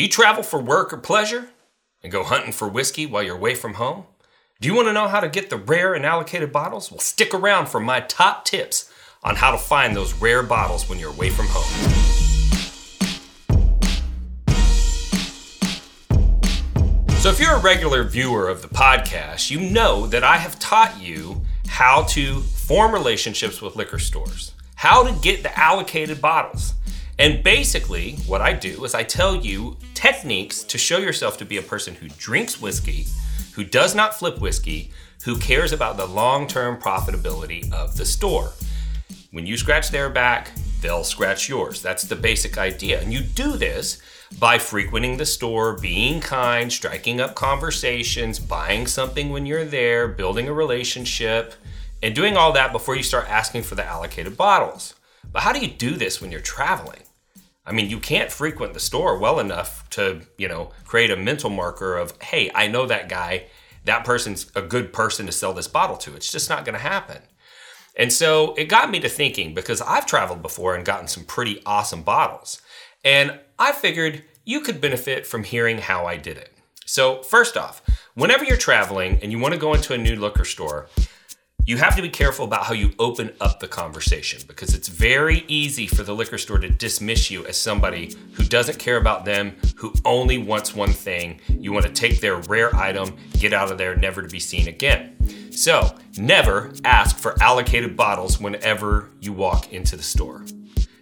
Do you travel for work or pleasure and go hunting for whiskey while you're away from home? Do you want to know how to get the rare and allocated bottles? Well, stick around for my top tips on how to find those rare bottles when you're away from home. So if you're a regular viewer of the podcast, you know that I have taught you how to form relationships with liquor stores, how to get the allocated bottles. And basically what I do is I tell you techniques to show yourself to be a person who drinks whiskey, who does not flip whiskey, who cares about the long-term profitability of the store. When you scratch their back, they'll scratch yours. That's the basic idea. And you do this by frequenting the store, being kind, striking up conversations, buying something when you're there, building a relationship, and doing all that before you start asking for the allocated bottles. But how do you do this when you're traveling? I mean, you can't frequent the store well enough to, create a mental marker of, hey, I know that guy, that person's a good person to sell this bottle to. It's just not gonna happen. And so it got me to thinking, because I've traveled before and gotten some pretty awesome bottles. And I figured you could benefit from hearing how I did it. So first off, whenever you're traveling and you want to go into a new liquor store, you have to be careful about how you open up the conversation, because it's very easy for the liquor store to dismiss you as somebody who doesn't care about them, who only wants one thing. You want to take their rare item, get out of there, never to be seen again. So never ask for allocated bottles whenever you walk into the store.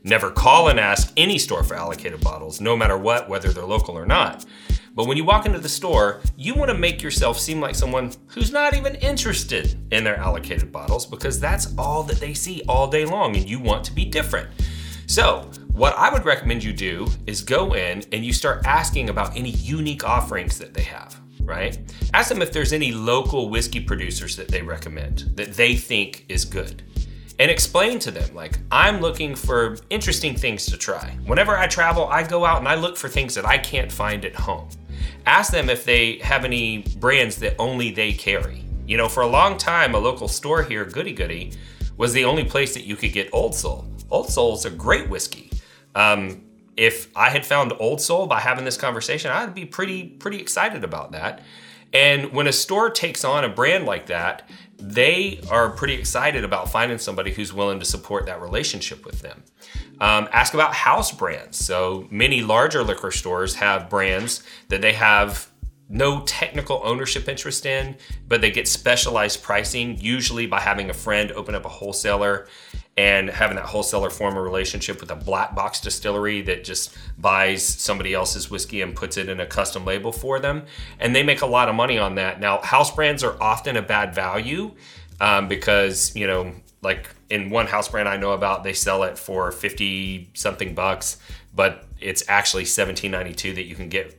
Never call and ask any store for allocated bottles, no matter what, whether they're local or not. But when you walk into the store, you want to make yourself seem like someone who's not even interested in their allocated bottles, because that's all that they see all day long, and you want to be different. So what I would recommend you do is go in and you start asking about any unique offerings that they have, right? Ask them if there's any local whiskey producers that they recommend, that they think is good. And explain to them, like, I'm looking for interesting things to try. Whenever I travel, I go out and I look for things that I can't find at home. Ask them if they have any brands that only they carry. You know, for a long time, a local store here, Goody Goody, was the only place that you could get Old Soul. Old Soul is a great whiskey. If I had found Old Soul by having this conversation, I'd be pretty excited about that. And when a store takes on a brand like that, they are pretty excited about finding somebody who's willing to support that relationship with them. Ask about house brands. So many larger liquor stores have brands that they have no technical ownership interest in, but they get specialized pricing, usually by having a friend open up a wholesaler and having that wholesaler form a relationship with a black box distillery that just buys somebody else's whiskey and puts it in a custom label for them. And they make a lot of money on that. Now, house brands are often a bad value because, like in one house brand I know about, they sell it for 50 something bucks, but it's actually $17.92 that you can get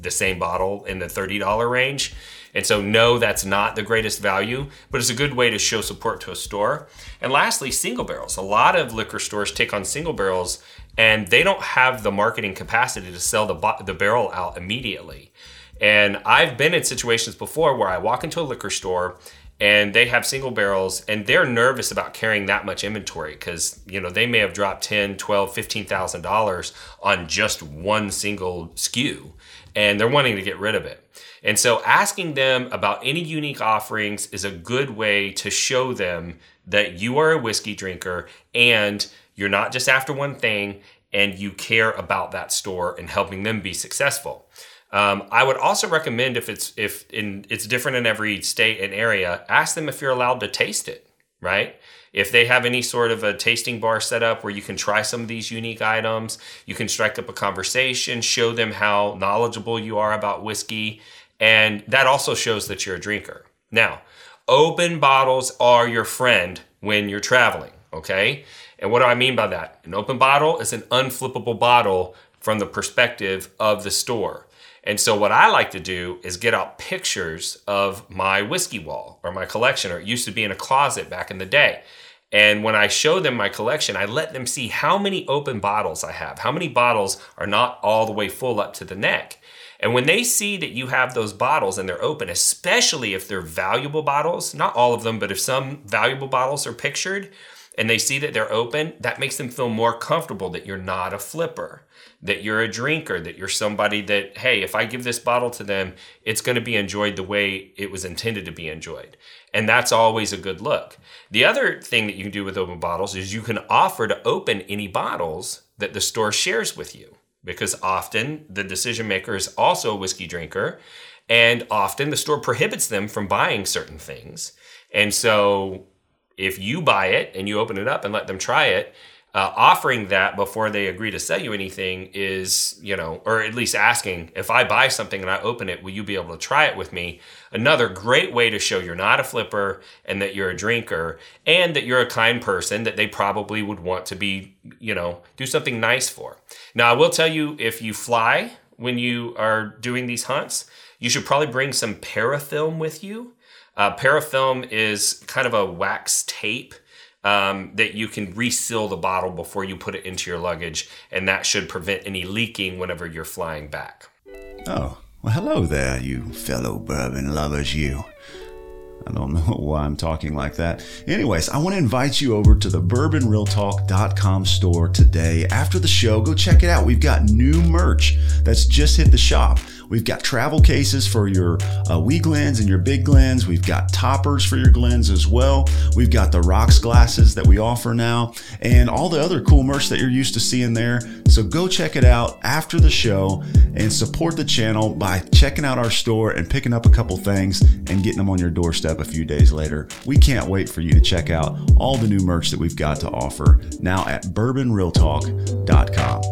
the same bottle in the $30 range. And so no, that's not the greatest value, but it's a good way to show support to a store. And lastly, single barrels. A lot of liquor stores take on single barrels and they don't have the marketing capacity to sell the barrel out immediately. And I've been in situations before where I walk into a liquor store and they have single barrels and they're nervous about carrying that much inventory because, they may have dropped $10,000, $12,000, $15,000 on just one single SKU and they're wanting to get rid of it. And so asking them about any unique offerings is a good way to show them that you are a whiskey drinker and you're not just after one thing and you care about that store and helping them be successful. I would also recommend if it's different in every state and area, ask them if you're allowed to taste it, right? If they have any sort of a tasting bar set up where you can try some of these unique items, you can strike up a conversation, show them how knowledgeable you are about whiskey, and that also shows that you're a drinker. Now, open bottles are your friend when you're traveling, okay? And what do I mean by that? An open bottle is an unflippable bottle from the perspective of the store. And so what I like to do is get out pictures of my whiskey wall or my collection, or it used to be in a closet back in the day. And when I show them my collection, I let them see how many open bottles I have, how many bottles are not all the way full up to the neck. And when they see that you have those bottles and they're open, especially if they're valuable bottles, not all of them, but if some valuable bottles are pictured, and they see that they're open, that makes them feel more comfortable that you're not a flipper, that you're a drinker, that you're somebody that, hey, if I give this bottle to them, it's going to be enjoyed the way it was intended to be enjoyed. And that's always a good look. The other thing that you can do with open bottles is you can offer to open any bottles that the store shares with you, because often the decision maker is also a whiskey drinker, and often the store prohibits them from buying certain things. And so if you buy it and you open it up and let them try it, offering that before they agree to sell you anything is, you know, or at least asking, if I buy something and I open it, will you be able to try it with me? Another great way to show you're not a flipper and that you're a drinker and that you're a kind person that they probably would want to be, you know, do something nice for. Now, I will tell you, if you fly when you are doing these hunts, you should probably bring some parafilm with you. Parafilm is kind of a wax tape that you can reseal the bottle before you put it into your luggage, and that should prevent any leaking whenever you're flying back. Oh, well, hello there, you fellow bourbon lovers, you. I don't know why I'm talking like that. Anyways, I want to invite you over to the bourbonrealtalk.com store today. After the show, go check it out. We've got new merch that's just hit the shop. We've got travel cases for your wee glens and your big glens. We've got toppers for your glens as well. We've got the rocks glasses that we offer now and all the other cool merch that you're used to seeing there. So go check it out after the show and support the channel by checking out our store and picking up a couple things and getting them on your doorstep a few days later. We can't wait for you to check out all the new merch that we've got to offer now at bourbonrealtalk.com.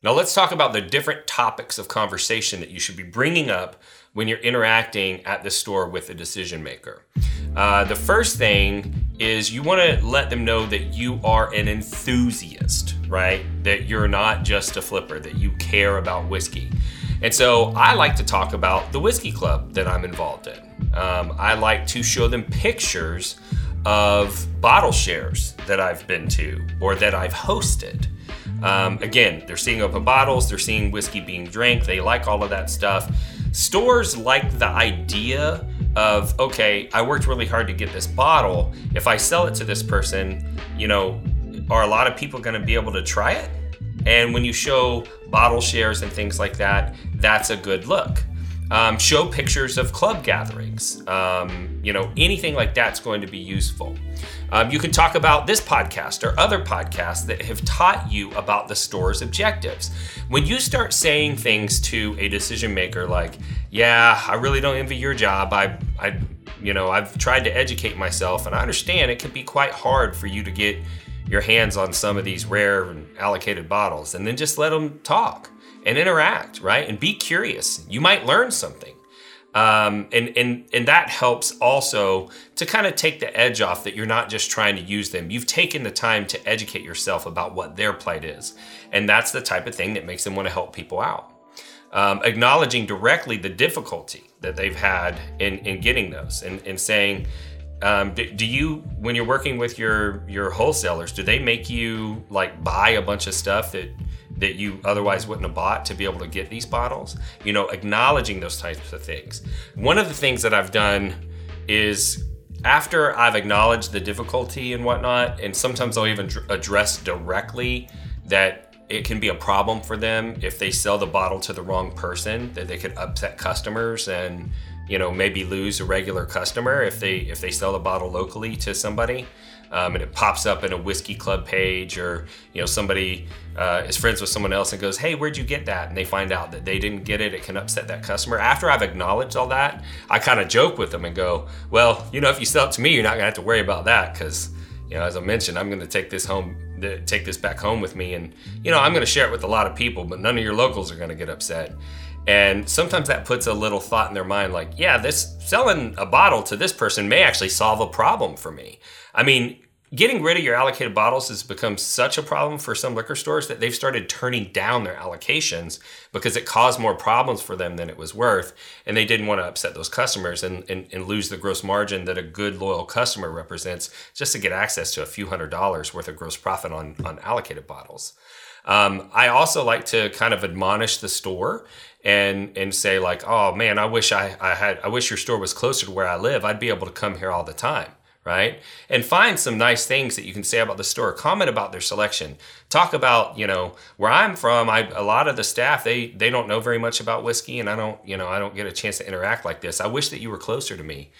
Now let's talk about the different topics of conversation that you should be bringing up when you're interacting at the store with a decision maker. The first thing is you want to let them know that you are an enthusiast, right? That you're not just a flipper, that you care about whiskey. And so I like to talk about the whiskey club that I'm involved in. I like to show them pictures of bottle shares that I've been to or that I've hosted. Again, they're seeing open bottles, they're seeing whiskey being drank, they like all of that stuff. Stores like the idea of, okay, I worked really hard to get this bottle. If I sell it to this person, you know, are a lot of people going to be able to try it? And when you show bottle shares and things like that, that's a good look. Show pictures of club gatherings. You know, anything like that's going to be useful. You can talk about this podcast or other podcasts that have taught you about the store's objectives. When you start saying things to a decision maker like, yeah, I really don't envy your job. I've tried to educate myself, and I understand it can be quite hard for you to get your hands on some of these rare and allocated bottles. And then just let them talk and interact, right? And be curious. You might learn something. And that helps also to kind of take the edge off that you're not just trying to use them. You've taken the time to educate yourself about what their plight is. And that's the type of thing that makes them want to help people out. Acknowledging directly the difficulty that they've had in getting those and saying, do you, when you're working with your wholesalers, do they make you like buy a bunch of stuff that you otherwise wouldn't have bought to be able to get these bottles? You know, acknowledging those types of things. One of the things that I've done is after I've acknowledged the difficulty and whatnot, and sometimes I'll even address directly that it can be a problem for them if they sell the bottle to the wrong person, that they could upset customers and, you know, maybe lose a regular customer if they sell the bottle locally to somebody. And it pops up in a whiskey club page, or, you know, somebody is friends with someone else and goes, hey, where'd you get that? And they find out that they didn't get it. It can upset that customer. After I've acknowledged all that, I kind of joke with them and go, well, you know, if you sell it to me, you're not going to have to worry about that because, you know, as I mentioned, I'm going to take this back home with me. And, you know, I'm going to share it with a lot of people, but none of your locals are going to get upset. And sometimes that puts a little thought in their mind like, yeah, this selling a bottle to this person may actually solve a problem for me. I mean, Getting rid of your allocated bottles has become such a problem for some liquor stores that they've started turning down their allocations because it caused more problems for them than it was worth, and they didn't want to upset those customers and lose the gross margin that a good, loyal customer represents just to get access to a few $100s worth of gross profit on allocated bottles. I also like to kind of admonish the store and say like, oh man, I wish your store was closer to where I live. I'd be able to come here all the time. Right? And find some nice things that you can say about the store. Comment about their selection. Talk about, where I'm from, a lot of the staff, they don't know very much about whiskey, and I don't get a chance to interact like this. I wish that you were closer to me.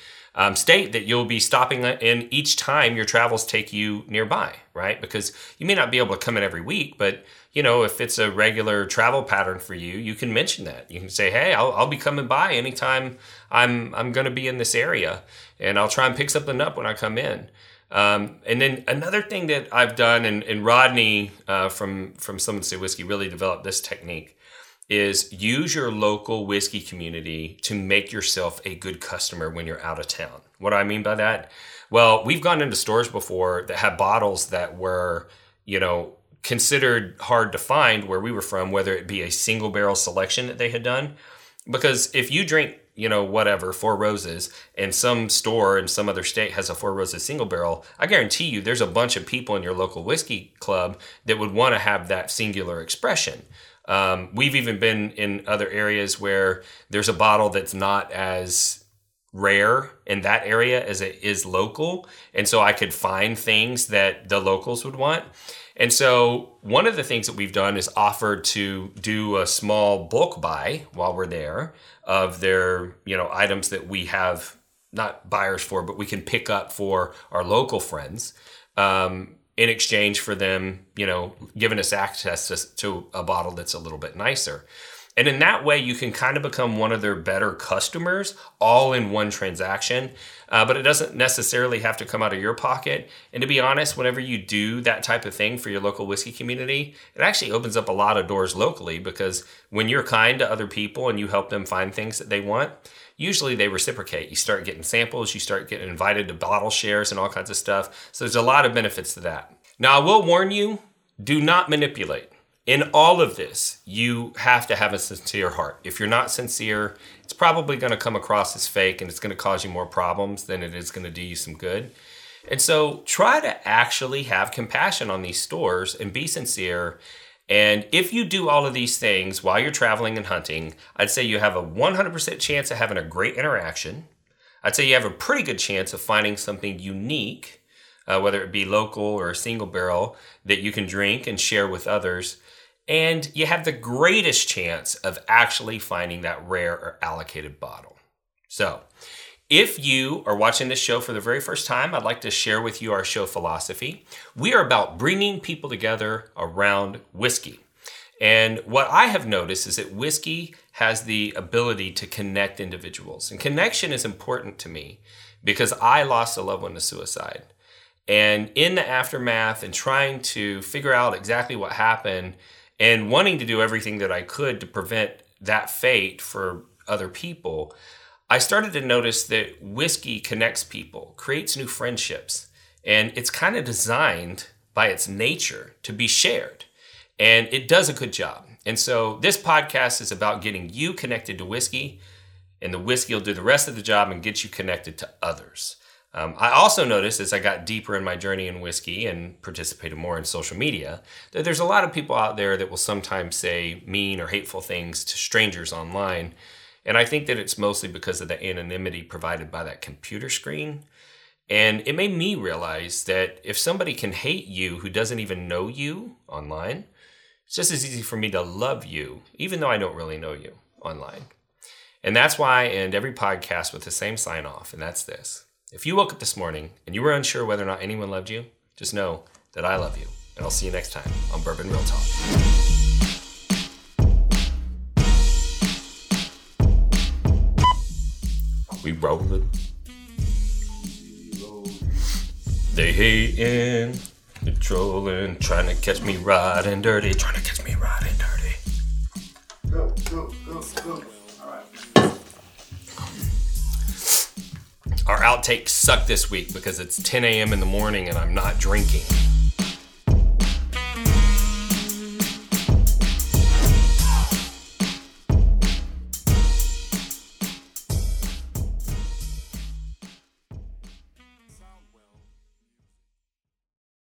State that you'll be stopping in each time your travels take you nearby, right? Because you may not be able to come in every week, but if it's a regular travel pattern for you, you can mention that. You can say, hey, I'll be coming by anytime I'm going to be in this area, and I'll try and pick something up when I come in. And then another thing that I've done, and Rodney from Someone Say Whiskey really developed this technique, is use your local whiskey community to make yourself a good customer when you're out of town. What do I mean by that? Well, we've gone into stores before that had bottles that were, considered hard to find where we were from, whether it be a single barrel selection that they had done. Because if you drink, Four Roses, and some store in some other state has a Four Roses single barrel, I guarantee you there's a bunch of people in your local whiskey club that would want to have that singular expression. We've even been in other areas where there's a bottle that's not as rare in that area as it is local. And so I could find things that the locals would want. And so one of the things that we've done is offered to do a small bulk buy while we're there of their, items that we have not buyers for, but we can pick up for our local friends in exchange for them, giving us access to a bottle that's a little bit nicer. And in that way, you can kind of become one of their better customers all in one transaction, but it doesn't necessarily have to come out of your pocket. And to be honest, whenever you do that type of thing for your local whiskey community, it actually opens up a lot of doors locally, because when you're kind to other people and you help them find things that they want, usually they reciprocate. You start getting samples, you start getting invited to bottle shares and all kinds of stuff. So there's a lot of benefits to that. Now, I will warn you, do not manipulate. In all of this, you have to have a sincere heart. If you're not sincere, it's probably going to come across as fake, and it's going to cause you more problems than it is going to do you some good. And so try to actually have compassion on these stores and be sincere. And if you do all of these things while you're traveling and hunting, I'd say you have a 100% chance of having a great interaction. I'd say you have a pretty good chance of finding something unique, whether it be local or a single barrel, that you can drink and share with others. And you have the greatest chance of actually finding that rare or allocated bottle. So if you are watching this show for the very first time, I'd like to share with you our show philosophy. We are about bringing people together around whiskey. And what I have noticed is that whiskey has the ability to connect individuals. And connection is important to me because I lost a loved one to suicide. And in the aftermath and trying to figure out exactly what happened, and wanting to do everything that I could to prevent that fate for other people, I started to notice that whiskey connects people, creates new friendships, and it's kind of designed by its nature to be shared. And it does a good job. And so this podcast is about getting you connected to whiskey, and the whiskey will do the rest of the job and get you connected to others. I also noticed as I got deeper in my journey in whiskey and participated more in social media, that there's a lot of people out there that will sometimes say mean or hateful things to strangers online. And I think that it's mostly because of the anonymity provided by that computer screen. And it made me realize that if somebody can hate you who doesn't even know you online, it's just as easy for me to love you, even though I don't really know you online. And that's why I end every podcast with the same sign off, and that's this. If you woke up this morning and you were unsure whether or not anyone loved you, just know that I love you. And I'll see you next time on Bourbon Real Talk. We rollin'. They hatin', they trollin', trying to catch me riding dirty, Go, go, go, go. All right. Our outtake suck this week because it's 10 a.m. in the morning and I'm not drinking.